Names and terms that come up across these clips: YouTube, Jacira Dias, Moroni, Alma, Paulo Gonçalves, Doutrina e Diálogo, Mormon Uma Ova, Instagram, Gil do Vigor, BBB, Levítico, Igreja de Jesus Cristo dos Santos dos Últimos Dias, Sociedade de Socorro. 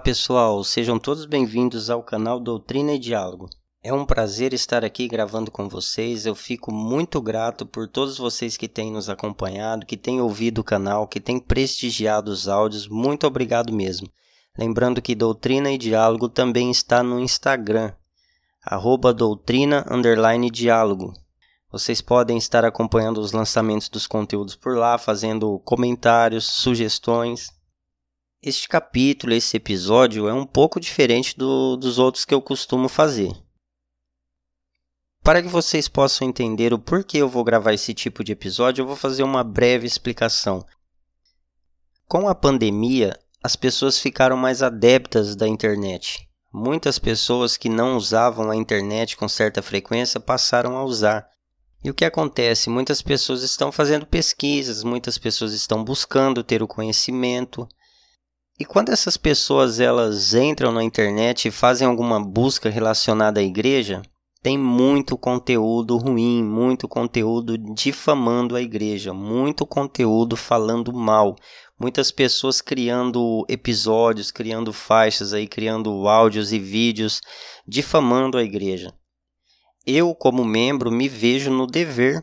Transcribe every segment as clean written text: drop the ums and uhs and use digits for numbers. Olá pessoal, sejam todos bem-vindos ao canal Doutrina e Diálogo. É um prazer estar aqui gravando com vocês, eu fico muito grato por todos vocês que têm nos acompanhado, que têm ouvido o canal, que têm prestigiado os áudios, muito obrigado mesmo. Lembrando que Doutrina e Diálogo também está no Instagram, @doutrina_diálogo. Vocês podem estar acompanhando os lançamentos dos conteúdos por lá, fazendo comentários, sugestões. Este capítulo, esse episódio, é um pouco diferente dos outros que eu costumo fazer. Para que vocês possam entender o porquê eu vou gravar esse tipo de episódio, eu vou fazer uma breve explicação. Com a pandemia, as pessoas ficaram mais adeptas da internet. Muitas pessoas que não usavam a internet com certa frequência passaram a usar. E o que acontece? Muitas pessoas estão fazendo pesquisas, muitas pessoas estão buscando ter o conhecimento. E quando essas pessoas elas entram na internet e fazem alguma busca relacionada à igreja, tem muito conteúdo ruim, muito conteúdo difamando a igreja, muito conteúdo falando mal. Muitas pessoas criando episódios, criando faixas, aí, criando áudios e vídeos, difamando a igreja. Eu, como membro, me vejo no dever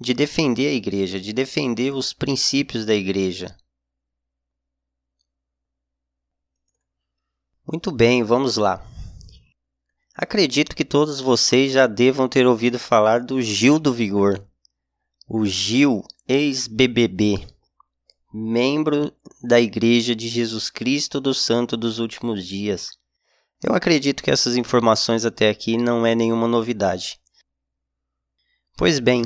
de defender a igreja, de defender os princípios da igreja. Muito bem, vamos lá. Acredito que todos vocês já devam ter ouvido falar do Gil do Vigor. O Gil, ex-BBB, membro da Igreja de Jesus Cristo dos Santos dos Últimos Dias. Eu acredito que essas informações até aqui não é nenhuma novidade. Pois bem,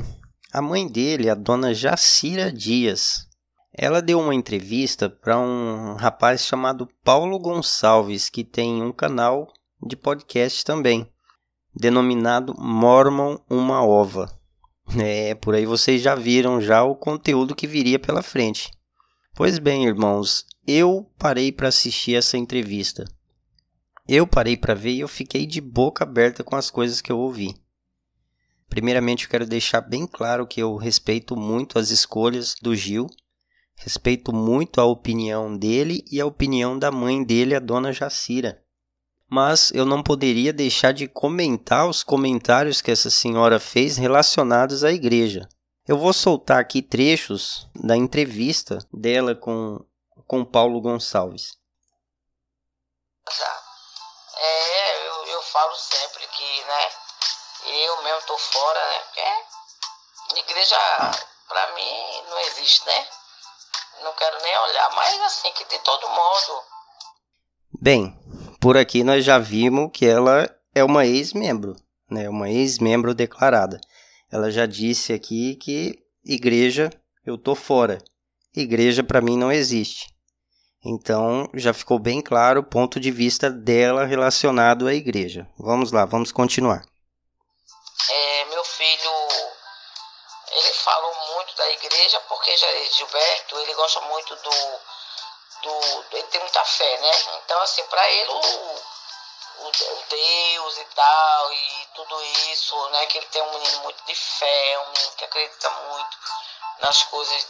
a mãe dele, a dona Jacira Dias, ela deu uma entrevista para um rapaz chamado Paulo Gonçalves, que tem um canal de podcast também, denominado Mormon Uma Ova. Por aí vocês já viram já o conteúdo que viria pela frente. Pois bem, irmãos, eu parei para assistir essa entrevista. Eu parei para ver e eu fiquei de boca aberta com as coisas que eu ouvi. Primeiramente, eu quero deixar bem claro que eu respeito muito as escolhas do Gil. Respeito muito a opinião dele e a opinião da mãe dele, a dona Jacira. Mas eu não poderia deixar de comentar os comentários que essa senhora fez relacionados à igreja. Eu vou soltar aqui trechos da entrevista dela com Paulo Gonçalves. Eu falo sempre que, eu mesmo tô fora, porque igreja, pra mim, não existe, Não quero nem olhar, mas assim, que de todo modo. Bem, por aqui nós já vimos que ela é uma ex-membro, Uma ex-membro declarada. Ela já disse aqui que igreja, eu tô fora. Igreja pra mim não existe. Então, já ficou bem claro o ponto de vista dela relacionado à igreja. Vamos lá, vamos continuar. Meu filho, ele falou muito da igreja, porque Gilberto, ele gosta muito ele tem muita fé, Então, assim, pra ele, o Deus e tal, e tudo isso, Que ele tem um menino muito de fé, um menino que acredita muito nas coisas,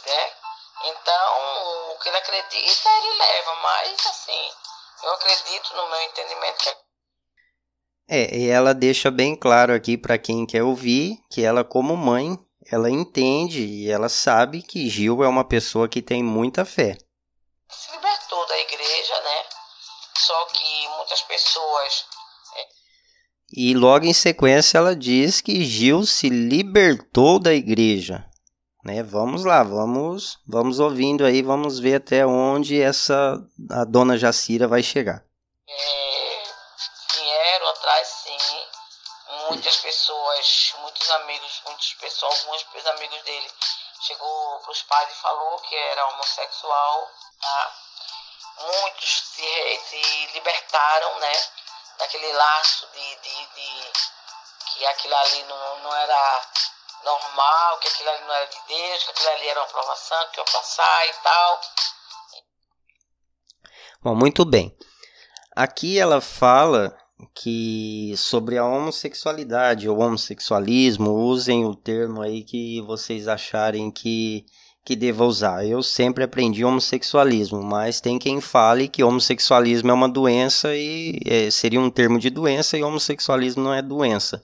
Então, o que ele acredita, ele leva, mas, assim, eu acredito no meu entendimento que... E ela deixa bem claro aqui pra quem quer ouvir, que ela, como mãe... Ela entende e ela sabe que Gil é uma pessoa que tem muita fé. Se libertou da igreja, Só que muitas pessoas... E logo em sequência ela diz que Gil se libertou da igreja. Vamos lá, vamos ouvindo aí, vamos ver até onde a dona Jacira vai chegar. Vieram atrás, sim. Muitas pessoas, alguns amigos dele chegou pros pais e falou que era homossexual, Muitos se libertaram, daquele laço de que aquilo ali não era normal, que aquilo ali não era de Deus, que aquilo ali era uma aprovação, que ia passar e tal. Bom, muito bem. Aqui ela fala... que sobre a homossexualidade ou homossexualismo, usem o termo aí que vocês acharem que deva usar. Eu sempre aprendi homossexualismo, mas tem quem fale que homossexualismo é uma doença e seria um termo de doença e homossexualismo não é doença.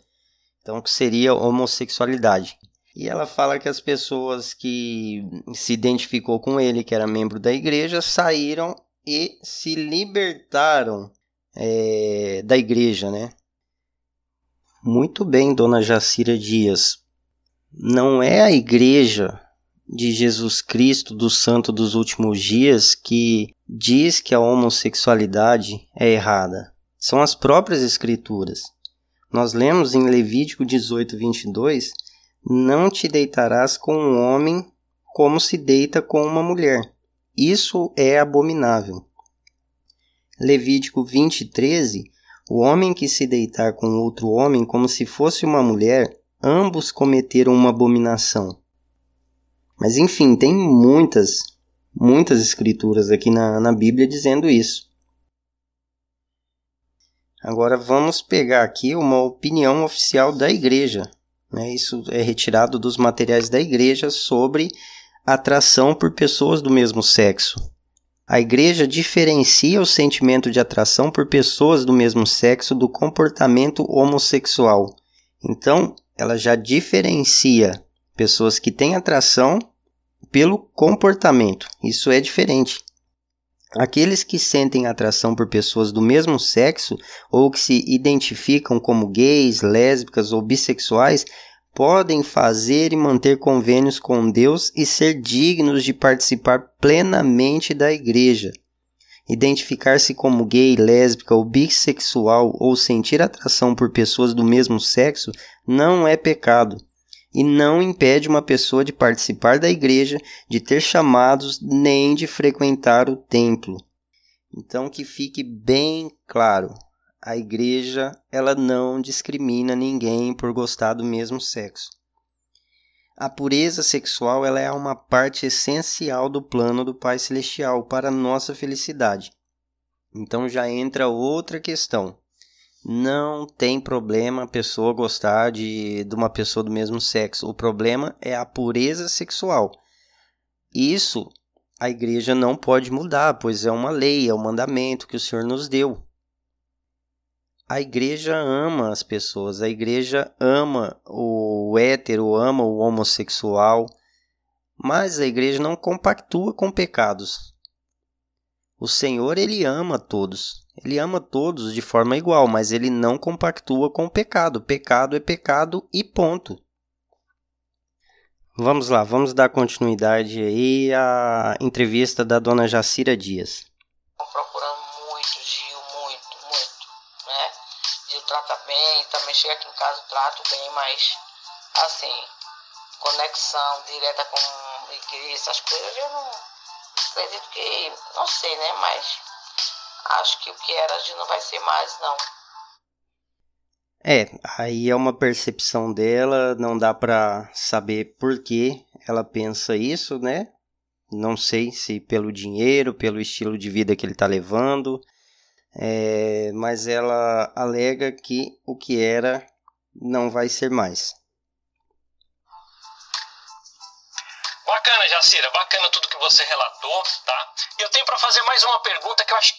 Então, que seria homossexualidade. E ela fala que as pessoas que se identificou com ele, que era membro da igreja, saíram e se libertaram da igreja, né? Muito bem, dona Jacira Dias. Não é a Igreja de Jesus Cristo dos Santos dos Últimos Dias que diz que a homossexualidade é errada. São as próprias Escrituras. Nós lemos em Levítico 18:22, não te deitarás com um homem como se deita com uma mulher. Isso é abominável. Levítico 20:13, o homem que se deitar com outro homem como se fosse uma mulher, ambos cometeram uma abominação. Mas enfim, tem muitas escrituras aqui na Bíblia dizendo isso. Agora vamos pegar aqui uma opinião oficial da igreja, né? Isso é retirado dos materiais da igreja sobre atração por pessoas do mesmo sexo. A igreja diferencia o sentimento de atração por pessoas do mesmo sexo do comportamento homossexual. Então, ela já diferencia pessoas que têm atração pelo comportamento. Isso é diferente. Aqueles que sentem atração por pessoas do mesmo sexo ou que se identificam como gays, lésbicas ou bissexuais podem fazer e manter convênios com Deus e ser dignos de participar plenamente da igreja. Identificar-se como gay, lésbica ou bissexual ou sentir atração por pessoas do mesmo sexo não é pecado e não impede uma pessoa de participar da igreja, de ter chamados nem de frequentar o templo. Então que fique bem claro, a igreja ela não discrimina ninguém por gostar do mesmo sexo. A pureza sexual ela é uma parte essencial do plano do Pai Celestial para nossa felicidade. Então já entra outra questão. Não tem problema a pessoa gostar de uma pessoa do mesmo sexo. O problema é a pureza sexual. Isso a igreja não pode mudar, pois é uma lei, é um mandamento que o Senhor nos deu. A igreja ama as pessoas, a igreja ama o hétero, ama o homossexual, mas a igreja não compactua com pecados. O Senhor, ele ama todos de forma igual, mas ele não compactua com o pecado. Pecado é pecado e ponto. Vamos lá, vamos dar continuidade aí à entrevista da dona Jacira Dias. Trata bem, também chega aqui em casa, trato bem, mas assim, conexão direta com igreja, essas coisas, eu não acredito que, não sei, né, mas acho que o que era de não vai ser mais, não. Aí é uma percepção dela, não dá pra saber por que ela pensa isso, né, não sei se pelo dinheiro, pelo estilo de vida que ele tá levando. Mas ela alega que o que era não vai ser mais. Bacana, Jacira, bacana tudo que você relatou, tá? Eu tenho para fazer mais uma pergunta que eu acho...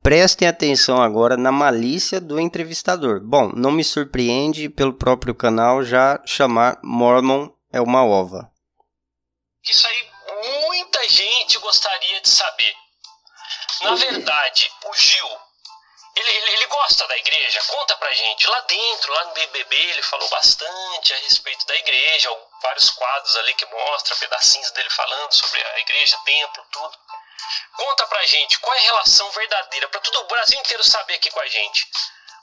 Prestem atenção agora na malícia do entrevistador. Bom, não me surpreende pelo próprio canal já chamar Mormon é uma ova. Isso aí muita gente gostaria de saber. Na verdade, o Gil, ele gosta da igreja, conta pra gente. Lá dentro, lá no BBB, ele falou bastante a respeito da igreja, vários quadros ali que mostra pedacinhos dele falando sobre a igreja, templo, tudo. Conta pra gente, qual é a relação verdadeira, pra todo o Brasil inteiro saber aqui com a gente.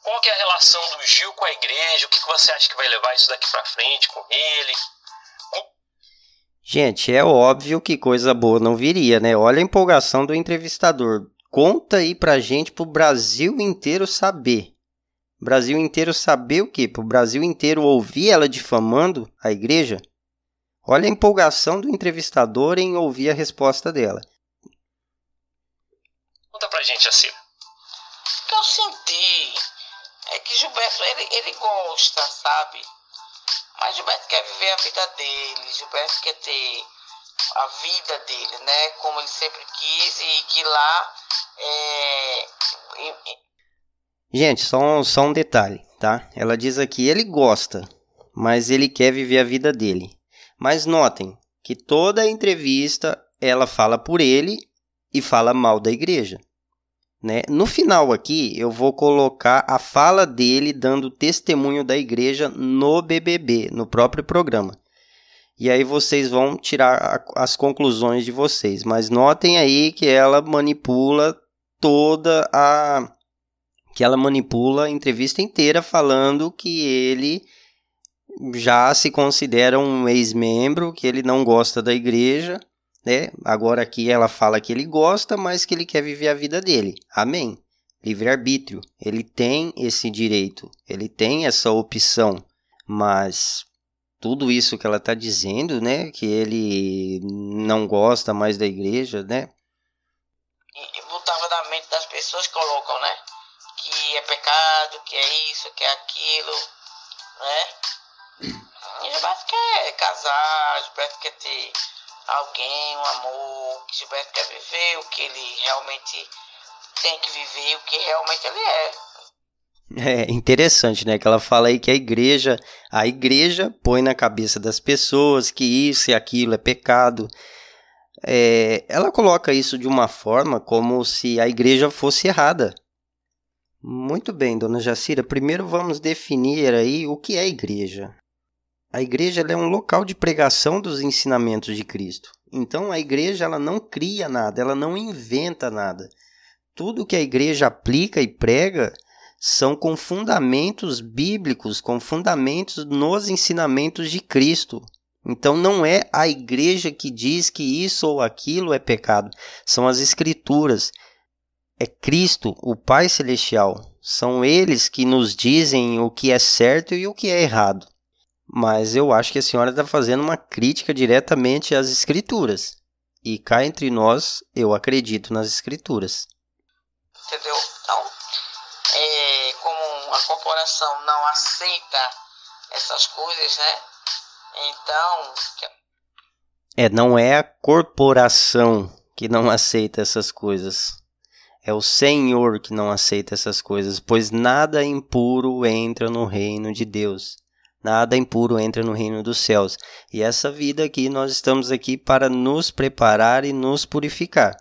Qual que é a relação do Gil com a igreja, o que você acha que vai levar isso daqui pra frente com ele? Gente, é óbvio que coisa boa não viria, né? Olha a empolgação do entrevistador. Conta aí pra gente, pro Brasil inteiro saber. Brasil inteiro saber o quê? Pro Brasil inteiro ouvir ela difamando a igreja? Olha a empolgação do entrevistador em ouvir a resposta dela. Conta pra gente, assim. O que eu senti é que Gilberto, ele gosta, sabe? Mas Gilberto quer viver a vida dele, Gilberto quer ter a vida dele, né? Como ele sempre quis e que lá... Gente, só um detalhe, tá? Ela diz aqui, ele gosta, mas ele quer viver a vida dele. Mas notem que toda a entrevista ela fala por ele e fala mal da igreja, né? No final aqui eu vou colocar a fala dele dando testemunho da igreja no BBB, no próprio programa. E aí vocês vão tirar as conclusões de vocês. Mas notem aí que ela manipula a entrevista inteira falando que ele já se considera um ex-membro, que ele não gosta da igreja, né? Agora aqui ela fala que ele gosta, mas que ele quer viver a vida dele. Amém. Livre-arbítrio. Ele tem esse direito, ele tem essa opção, mas... Tudo isso que ela está dizendo, né? Que ele não gosta mais da igreja, né? E botava na mente das pessoas que colocam, né? Que é pecado, que é isso, que é aquilo, né? E Gilberto quer casar, Gilberto quer ter alguém, um amor. Gilberto quer viver o que ele realmente tem que viver, o que realmente ele é. É interessante, né, que ela fala aí que a igreja põe na cabeça das pessoas que isso e aquilo é pecado. Ela coloca isso de uma forma como se a igreja fosse errada. Muito bem, dona Jacira, primeiro vamos definir aí o que é igreja. A igreja ela é um local de pregação dos ensinamentos de Cristo. Então a igreja ela não cria nada, ela não inventa nada. Tudo que a igreja aplica e prega... são com fundamentos bíblicos, com fundamentos nos ensinamentos de Cristo. Então não é a igreja que diz que isso ou aquilo é pecado. São as Escrituras. É Cristo, o Pai Celestial. São eles que nos dizem o que é certo e o que é errado. Mas eu acho que a senhora está fazendo uma crítica diretamente às Escrituras. E cá entre nós, eu acredito nas Escrituras. Entendeu? Então... como a corporação não aceita essas coisas, né? Então... não é a corporação que não aceita essas coisas. É o Senhor que não aceita essas coisas, pois nada impuro entra no reino de Deus. Nada impuro entra no reino dos céus. E essa vida aqui, nós estamos aqui para nos preparar e nos purificar.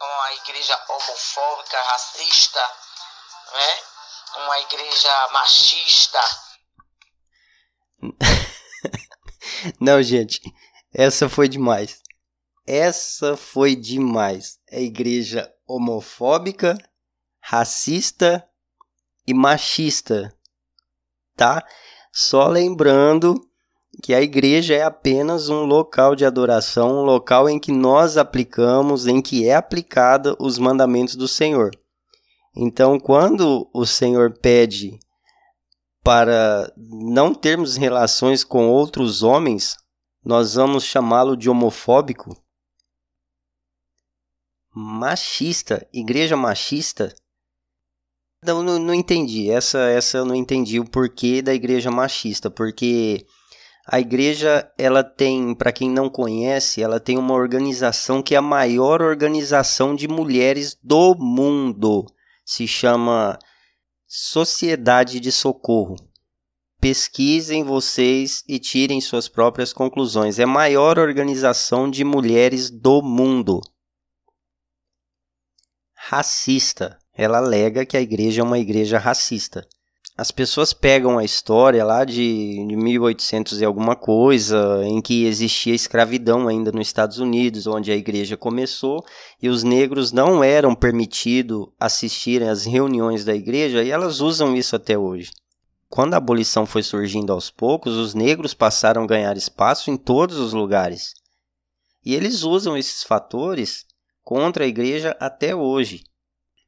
Uma igreja homofóbica, racista... né? Uma igreja machista. Não, gente, essa foi demais. É igreja homofóbica, racista e machista, tá? Só lembrando que a igreja é apenas um local de adoração, um local em que nós aplicamos, em que é aplicada os mandamentos do Senhor. Então, quando o Senhor pede para não termos relações com outros homens, nós vamos chamá-lo de homofóbico? Machista? Igreja machista? Não entendi. Essa eu não entendi o porquê da igreja machista. Porque a igreja, ela tem, para quem não conhece, ela tem uma organização que é a maior organização de mulheres do mundo. Se chama Sociedade de Socorro. Pesquisem vocês e tirem suas próprias conclusões. É a maior organização de mulheres do mundo. Racista. Ela alega que a igreja é uma igreja racista. As pessoas pegam a história lá de 1800 e alguma coisa, em que existia escravidão ainda nos Estados Unidos, onde a igreja começou, e os negros não eram permitidos assistirem às reuniões da igreja, e elas usam isso até hoje. Quando a abolição foi surgindo aos poucos, os negros passaram a ganhar espaço em todos os lugares. E eles usam esses fatores contra a igreja até hoje.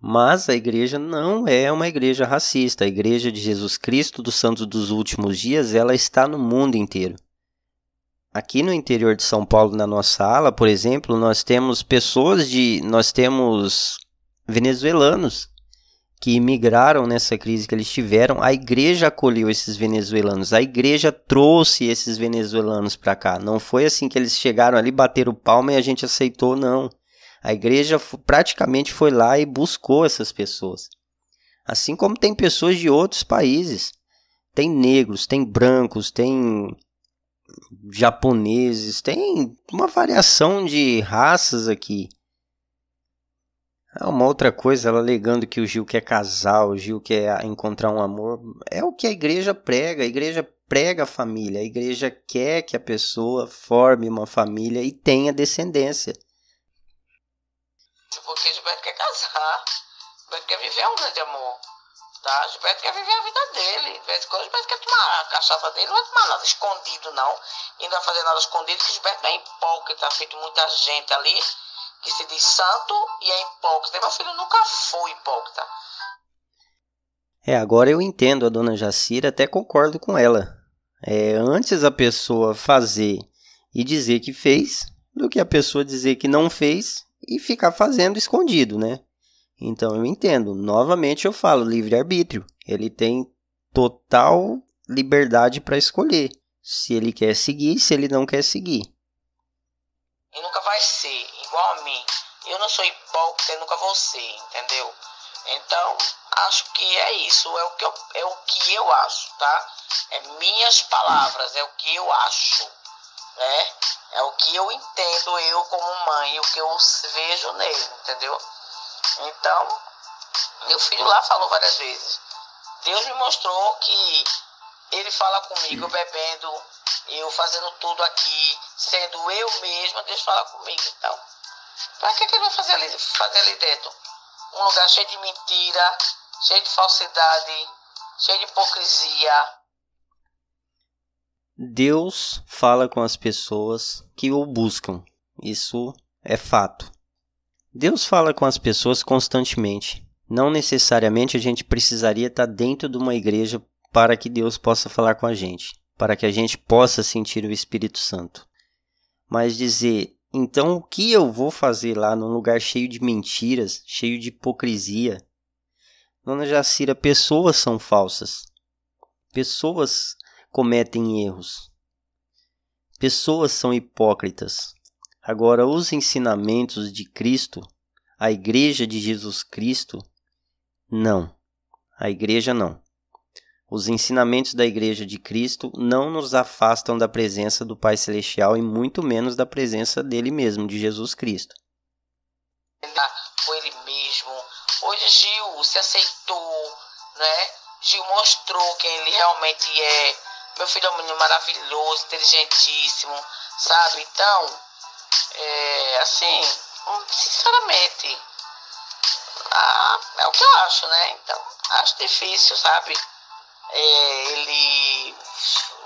Mas a igreja não é uma igreja racista. A Igreja de Jesus Cristo dos Santos dos Últimos Dias, ela está no mundo inteiro. Aqui no interior de São Paulo, na nossa ala, por exemplo, nós temos venezuelanos que emigraram nessa crise que eles tiveram, a igreja acolheu esses venezuelanos, a igreja trouxe esses venezuelanos para cá. Não foi assim que eles chegaram ali, bateram palma e a gente aceitou, não. A igreja praticamente foi lá e buscou essas pessoas. Assim como tem pessoas de outros países. Tem negros, tem brancos, tem japoneses, tem uma variação de raças aqui. Ah, uma outra coisa, ela alegando que o Gil quer casar, o Gil quer encontrar um amor. É o que a igreja prega a família, a igreja quer que a pessoa forme uma família e tenha descendência. Porque o Gilberto quer casar, o Gilberto quer viver um grande amor, tá? O Gilberto quer viver a vida dele, de vez em quando o Gilberto quer tomar a cachaça dele, não vai tomar nada escondido não, e não vai fazer nada escondido, porque o Gilberto é hipócrita, tá feito muita gente ali, que se diz santo e é hipócrita. Meu filho nunca foi hipócrita. É, agora eu entendo a dona Jacira, até concordo com ela. É, antes a pessoa fazer e dizer que fez, do que a pessoa dizer que não fez e ficar fazendo escondido, né? Então eu entendo. Novamente eu falo, livre-arbítrio. Ele tem total liberdade para escolher se ele quer seguir, se ele não quer seguir. E nunca vai ser igual a mim. Eu não sou hipócrita, eu nunca vou ser, entendeu? Então, acho que é isso. É o que eu acho, tá? É minhas palavras, é o que eu acho, né? É o que eu entendo, eu como mãe, o que eu vejo nele, entendeu? Então, meu filho lá falou várias vezes. Deus me mostrou que ele fala comigo bebendo, eu fazendo tudo aqui, sendo eu mesma, Deus fala comigo. Então, pra que ele vai fazer ali dentro? Um lugar cheio de mentira, cheio de falsidade, cheio de hipocrisia. Deus fala com as pessoas que o buscam. Isso é fato. Deus fala com as pessoas constantemente. Não necessariamente a gente precisaria estar dentro de uma igreja para que Deus possa falar com a gente, para que a gente possa sentir o Espírito Santo. Mas dizer, então o que eu vou fazer lá num lugar cheio de mentiras, cheio de hipocrisia? Dona Jacira, pessoas são falsas. Pessoas cometem erros. Pessoas são hipócritas. Agora, os ensinamentos de Cristo, a Igreja de Jesus Cristo, não. A Igreja não. Os ensinamentos da Igreja de Cristo não nos afastam da presença do Pai Celestial e muito menos da presença dele mesmo, de Jesus Cristo. Com ele mesmo. Hoje Gil se aceitou, né? Gil mostrou quem ele realmente é. Meu filho é um menino maravilhoso, inteligentíssimo, sabe? Então, assim, sinceramente, é o que eu acho, né? Então, acho difícil, sabe? Ele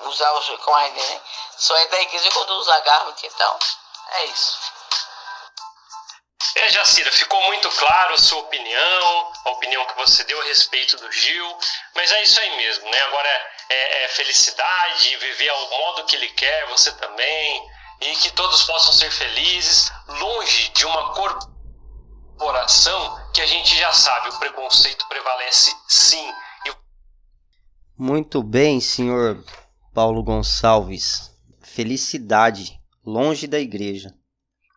usar os com a né? Só é da igreja quando usa garro, então é isso. Jacira, ficou muito claro a sua opinião, a opinião que você deu a respeito do Gil, mas é isso aí mesmo, né? Agora é felicidade, viver ao modo que ele quer, você também, e que todos possam ser felizes, longe de uma corporação que a gente já sabe, o preconceito prevalece sim. Muito bem, senhor Paulo Gonçalves. Felicidade, longe da igreja.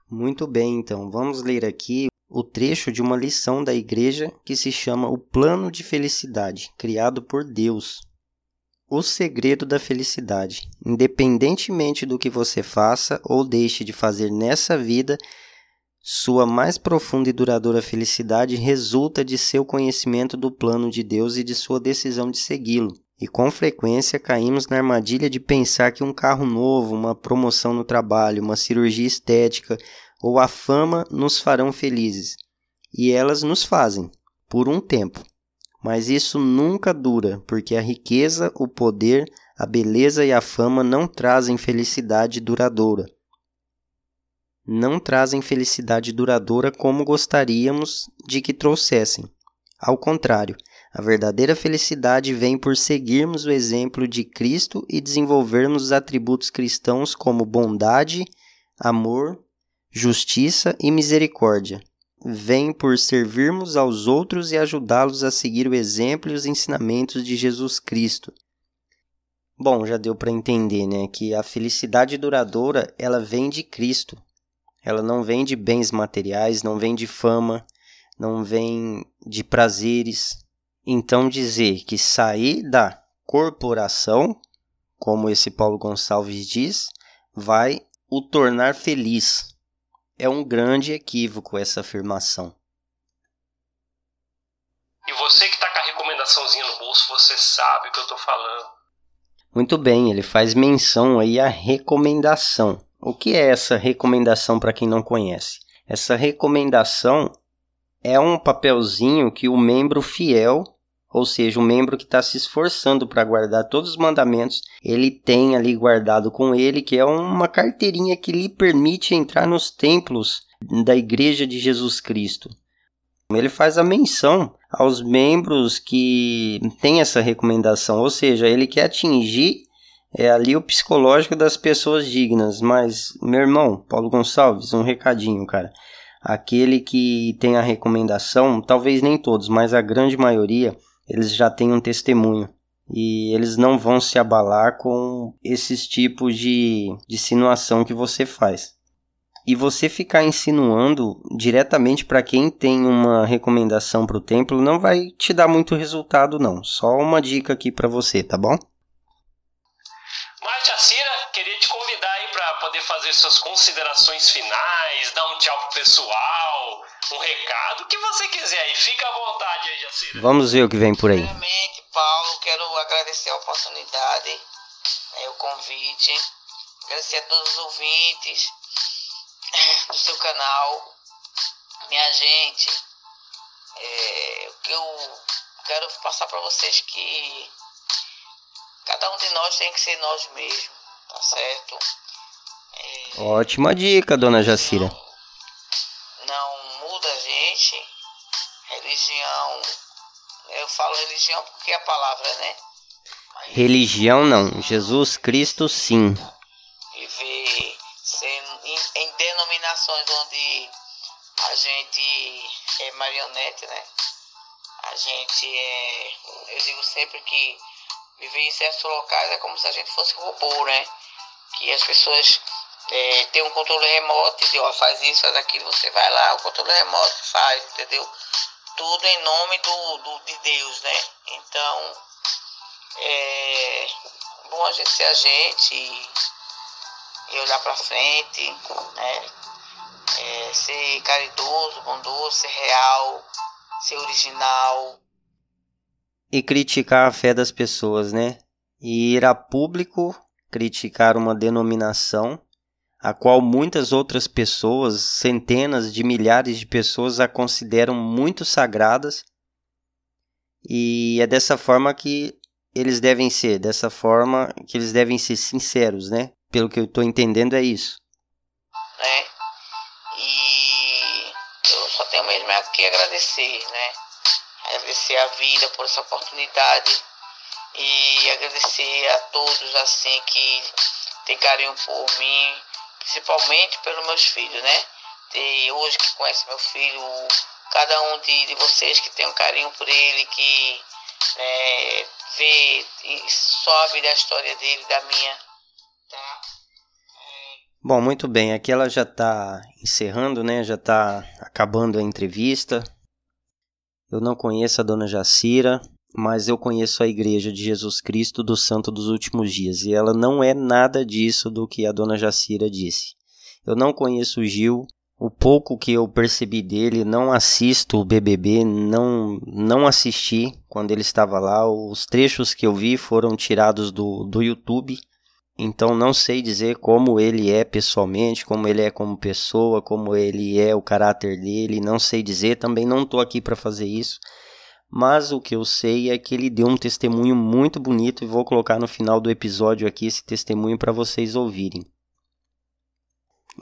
Muito bem, então, vamos ler aqui o trecho de uma lição da igreja que se chama O Plano de Felicidade, criado por Deus. O segredo da felicidade. Independentemente do que você faça ou deixe de fazer nessa vida, sua mais profunda e duradoura felicidade resulta de seu conhecimento do plano de Deus e de sua decisão de segui-lo. E com frequência caímos na armadilha de pensar que um carro novo, uma promoção no trabalho, uma cirurgia estética ou a fama nos farão felizes. E elas nos fazem, por um tempo. Mas isso nunca dura, porque a riqueza, o poder, a beleza e a fama não trazem felicidade duradoura. Não trazem felicidade duradoura como gostaríamos de que trouxessem. Ao contrário. A verdadeira felicidade vem por seguirmos o exemplo de Cristo e desenvolvermos os atributos cristãos como bondade, amor, justiça e misericórdia, vem por servirmos aos outros e ajudá-los a seguir o exemplo e os ensinamentos de Jesus Cristo. Bom, já deu para entender, né, que a felicidade duradoura, ela vem de Cristo. Ela não vem de bens materiais, não vem de fama, não vem de prazeres. Então dizer que sair da corporação, como esse Paulo Gonçalves diz, vai o tornar feliz. É um grande equívoco essa afirmação. E você que está com a recomendaçãozinha no bolso, você sabe o que eu estou falando. Muito bem, ele faz menção aí à recomendação. O que é essa recomendação para quem não conhece? Essa recomendação é um papelzinho que o membro fiel, ou seja, o membro que está se esforçando para guardar todos os mandamentos, ele tem ali guardado com ele, que é uma carteirinha que lhe permite entrar nos templos da Igreja de Jesus Cristo. Ele faz a menção aos membros que têm essa recomendação, ou seja, ele quer atingir ali o psicológico das pessoas dignas. Mas, meu irmão, Paulo Gonçalves, um recadinho, cara. Aquele que tem a recomendação, talvez nem todos, mas a grande maioria, eles já têm um testemunho. E eles não vão se abalar com esses tipos de insinuação que você faz. E você ficar insinuando diretamente para quem tem uma recomendação para o templo não vai te dar muito resultado, não. Só uma dica aqui para você, tá bom? Mas, Jacira, queria te convidar aí para poder fazer suas considerações finais, dar um tchau pro pessoal, um recado, o que você quiser aí. Fica à vontade aí, Jacira. Vamos ver o que vem por aí. Primeiramente, Paulo, quero agradecer a oportunidade, o convite, agradecer a todos os ouvintes do seu canal. Minha gente, o que eu quero passar para vocês que cada um de nós tem que ser nós mesmos, tá certo? Ótima dica, dona Jacira. Não muda a gente. Religião, eu falo religião porque é a palavra, né? Mas religião não, Jesus Cristo sim. Viver em denominações onde a gente é marionete, né? A gente é, eu digo sempre que viver em certos locais é como se a gente fosse robô, né? Que as pessoas têm um controle remoto e dizem, faz isso, faz aquilo, você vai lá, o controle remoto faz, entendeu? Tudo em nome de Deus, né? Então, é bom a gente ser a gente e olhar pra frente, né? Ser caridoso, bondoso, ser real, ser original. E criticar a fé das pessoas, né? E ir a público criticar uma denominação a qual muitas outras pessoas, centenas de milhares de pessoas, a consideram muito sagradas. E é dessa forma que eles devem ser, dessa forma que eles devem ser sinceros, né? Pelo que eu estou entendendo é isso. E eu só tenho mesmo que agradecer, né? Agradecer a vida por essa oportunidade e agradecer a todos assim que têm carinho por mim, principalmente pelos meus filhos, né? De hoje que conhece meu filho, cada um de vocês que tem um carinho por ele, que vê e sobe da história dele, da minha. Tá? Bom, muito bem, aqui ela já está encerrando, né? Já está acabando a entrevista. Eu não conheço a dona Jacira, mas eu conheço a Igreja de Jesus Cristo dos Santos dos Últimos Dias. E ela não é nada disso do que a dona Jacira disse. Eu não conheço o Gil. O pouco que eu percebi dele, não assisto o BBB, não assisti quando ele estava lá. Os trechos que eu vi foram tirados do YouTube. Então não sei dizer como ele é pessoalmente, como ele é como pessoa, como ele é o caráter dele, não sei dizer, também não estou aqui para fazer isso. Mas o que eu sei é que ele deu um testemunho muito bonito e vou colocar no final do episódio aqui esse testemunho para vocês ouvirem.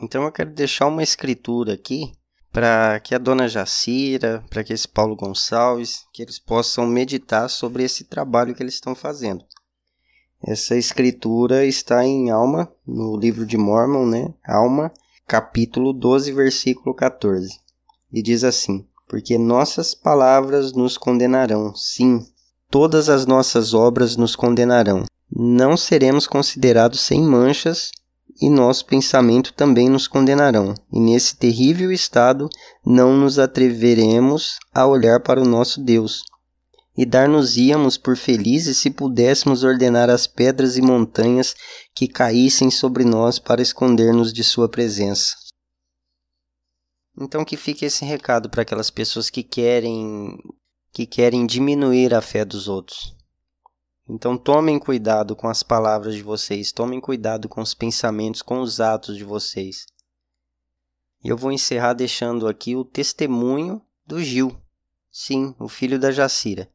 Então eu quero deixar uma escritura aqui para que a dona Jacira, para que esse Paulo Gonçalves, que eles possam meditar sobre esse trabalho que eles estão fazendo. Essa escritura está em Alma, no livro de Mormon, né? Alma, capítulo 12, versículo 14. e diz assim: porque nossas palavras nos condenarão, sim, todas as nossas obras nos condenarão. Não seremos considerados sem manchas, e nosso pensamento também nos condenarão. E nesse terrível estado não nos atreveremos a olhar para o nosso Deus. E dar-nos-íamos por felizes se pudéssemos ordenar as pedras e montanhas que caíssem sobre nós para esconder-nos de sua presença. Então que fique esse recado para aquelas pessoas que querem diminuir a fé dos outros. Então tomem cuidado com as palavras de vocês, tomem cuidado com os pensamentos, com os atos de vocês. E eu vou encerrar deixando aqui o testemunho do Gil, sim, o filho da Jacira.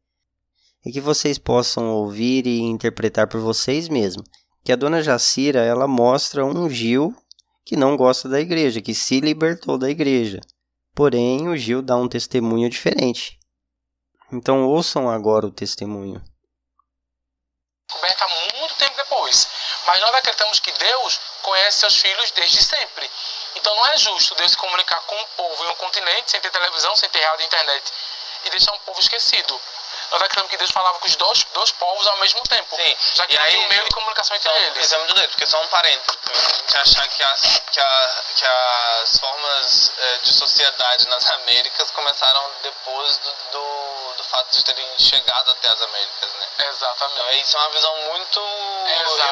E que vocês possam ouvir e interpretar por vocês mesmos. Que a dona Jacira, ela mostra um Gil que não gosta da igreja, que se libertou da igreja. Porém, o Gil dá um testemunho diferente. Então ouçam agora o testemunho. Descoberta muito tempo depois, mas nós acreditamos que Deus conhece seus filhos desde sempre. Então não é justo Deus se comunicar com o povo em um continente sem ter televisão, sem ter rádio e internet e deixar um povo esquecido. Nós acreditamos que Deus falava com os dois povos ao mesmo tempo. Sim. Já que aí, tem um meio de comunicação entre eles. Isso é muito doido, porque só um parênteses. A gente achar que as formas de sociedade nas Américas começaram depois do fato de terem chegado até as Américas, né? Exatamente. Então, isso é uma visão muito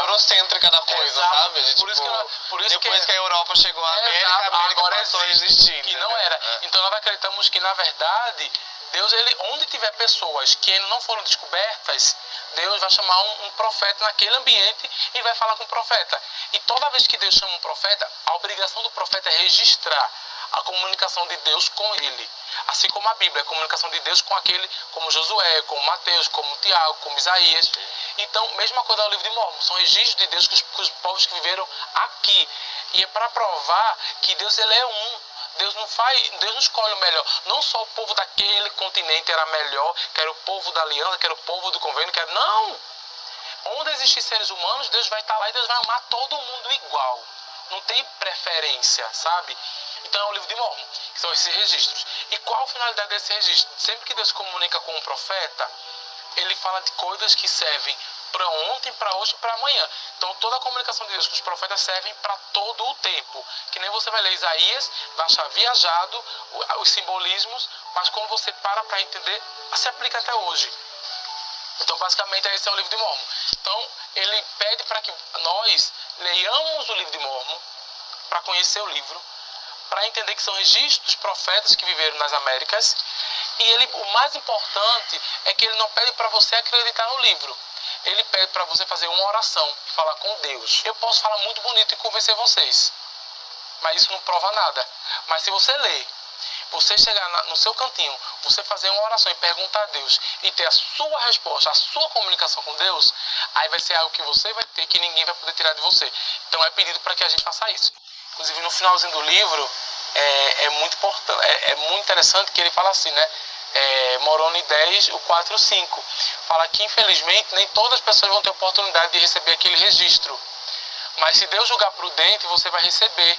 eurocêntrica da coisa, exato, sabe? Gente, depois que a Europa chegou à América, a América agora passou a existir. Que não era. É. Então, nós acreditamos que, na verdade, Deus, ele, onde tiver pessoas que ainda não foram descobertas, Deus vai chamar um profeta naquele ambiente e vai falar com o profeta. E toda vez que Deus chama um profeta, a obrigação do profeta é registrar a comunicação de Deus com ele. Assim como a Bíblia, a comunicação de Deus com aquele, como Josué, como Mateus, como Tiago, como Isaías. Então, mesma coisa no livro de Mormon, são registros de Deus com os povos que viveram aqui. E é para provar que Deus, ele é um. Deus não escolhe o melhor. Não só o povo daquele continente era melhor, que era o povo da aliança, que era o povo do convênio, que era... Não! Onde existem seres humanos, Deus vai estar lá e Deus vai amar todo mundo igual. Não tem preferência, sabe? Então é o livro de Mormon, que são esses registros. E qual a finalidade desse registro? Sempre que Deus comunica com um profeta, ele fala de coisas que servem para ontem, para hoje e para amanhã. Então toda a comunicação de Deus com os profetas servem para todo o tempo. Que nem você vai ler Isaías, vai achar viajado os simbolismos, mas quando você para entender, se aplica até hoje. Então basicamente esse é o livro de Mormon. Então ele pede para que nós leiamos o livro de Mormon, para conhecer o livro, para entender que são registros dos profetas que viveram nas Américas. E ele, o mais importante é que ele não pede para você acreditar no livro. Ele pede para você fazer uma oração e falar com Deus. Eu posso falar muito bonito e convencer vocês, mas isso não prova nada. Mas se você ler, você chegar no seu cantinho, você fazer uma oração e perguntar a Deus e ter a sua resposta, a sua comunicação com Deus, aí vai ser algo que você vai ter que ninguém vai poder tirar de você. Então é pedido para que a gente faça isso. Inclusive no finalzinho do livro, é muito interessante que ele fala assim, né? Moroni 10, o 4 e o 5 fala que infelizmente nem todas as pessoas vão ter oportunidade de receber aquele registro, mas se Deus julgar prudente, você vai receber.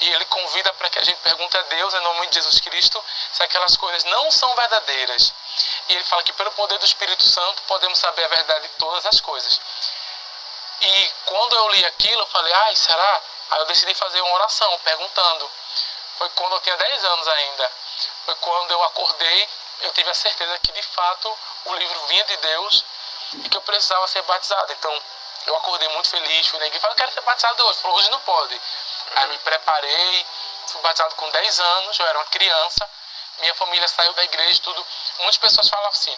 E ele convida para que a gente pergunte a Deus, em nome de Jesus Cristo, se aquelas coisas não são verdadeiras. E ele fala que pelo poder do Espírito Santo podemos saber a verdade de todas as coisas. E quando eu li aquilo, eu falei, ai, será? Aí eu decidi fazer uma oração perguntando. Foi quando eu tinha 10 anos ainda. Foi quando eu acordei, eu tive a certeza que de fato o livro vinha de Deus e que eu precisava ser batizado. Então eu acordei muito feliz, fui na igreja e falei, eu quero ser batizado hoje. Falou, hoje não pode. Aí me preparei, fui batizado com 10 anos, eu era uma criança, minha família saiu da igreja e tudo. Muitas pessoas falavam assim,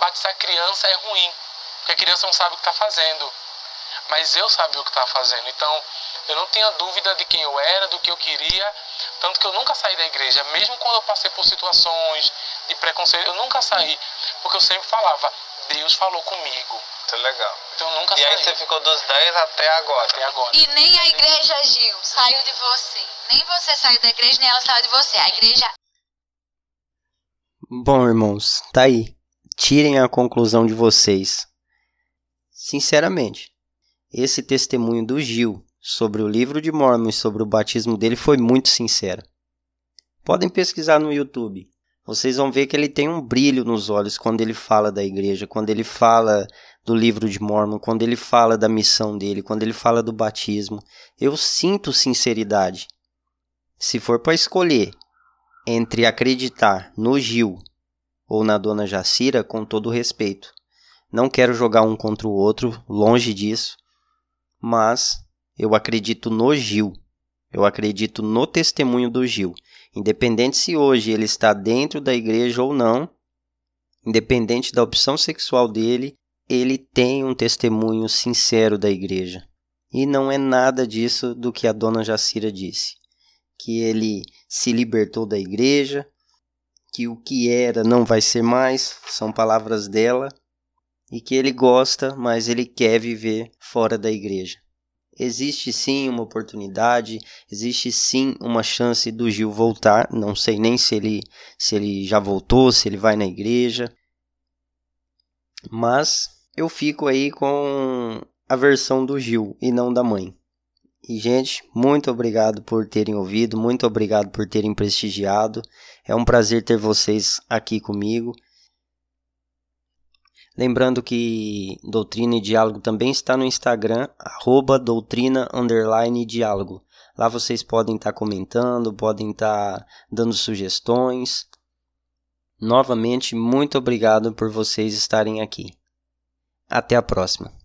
batizar criança é ruim, porque a criança não sabe o que está fazendo. Mas eu sabia o que estava fazendo, então eu não tinha dúvida de quem eu era, do que eu queria, tanto que eu nunca saí da igreja, mesmo quando eu passei por situações de preconceito, eu nunca saí, porque eu sempre falava, Deus falou comigo. Isso é legal. Então, eu nunca saí. E aí você ficou dos 10 até agora. E nem a igreja, Gil, saiu de você. Nem você saiu da igreja, nem ela saiu de você. A igreja... Bom, irmãos, tá aí. Tirem a conclusão de vocês. Sinceramente, esse testemunho do Gil sobre o livro de Mormon e sobre o batismo dele foi muito sincero. Podem pesquisar no YouTube. Vocês vão ver que ele tem um brilho nos olhos quando ele fala da igreja, quando ele fala do livro de Mormon, quando ele fala da missão dele, quando ele fala do batismo. Eu sinto sinceridade. Se for para escolher entre acreditar no Gil ou na dona Jacira, com todo respeito, não quero jogar um contra o outro, longe disso, mas eu acredito no Gil. Eu acredito no testemunho do Gil. Independente se hoje ele está dentro da igreja ou não, independente da opção sexual dele, ele tem um testemunho sincero da igreja. E não é nada disso do que a dona Jacira disse. Que ele se libertou da igreja, que o que era não vai ser mais, são palavras dela, e que ele gosta, mas ele quer viver fora da igreja. Existe sim uma oportunidade, existe sim uma chance do Gil voltar. Não sei nem se ele já voltou, se ele vai na igreja. Mas eu fico aí com a versão do Gil e não da mãe. E gente, muito obrigado por terem ouvido, muito obrigado por terem prestigiado. É um prazer ter vocês aqui comigo. Lembrando que Doutrina e Diálogo também está no Instagram, @doutrina_diálogo. Lá vocês podem estar comentando, podem estar dando sugestões. Novamente, muito obrigado por vocês estarem aqui. Até a próxima.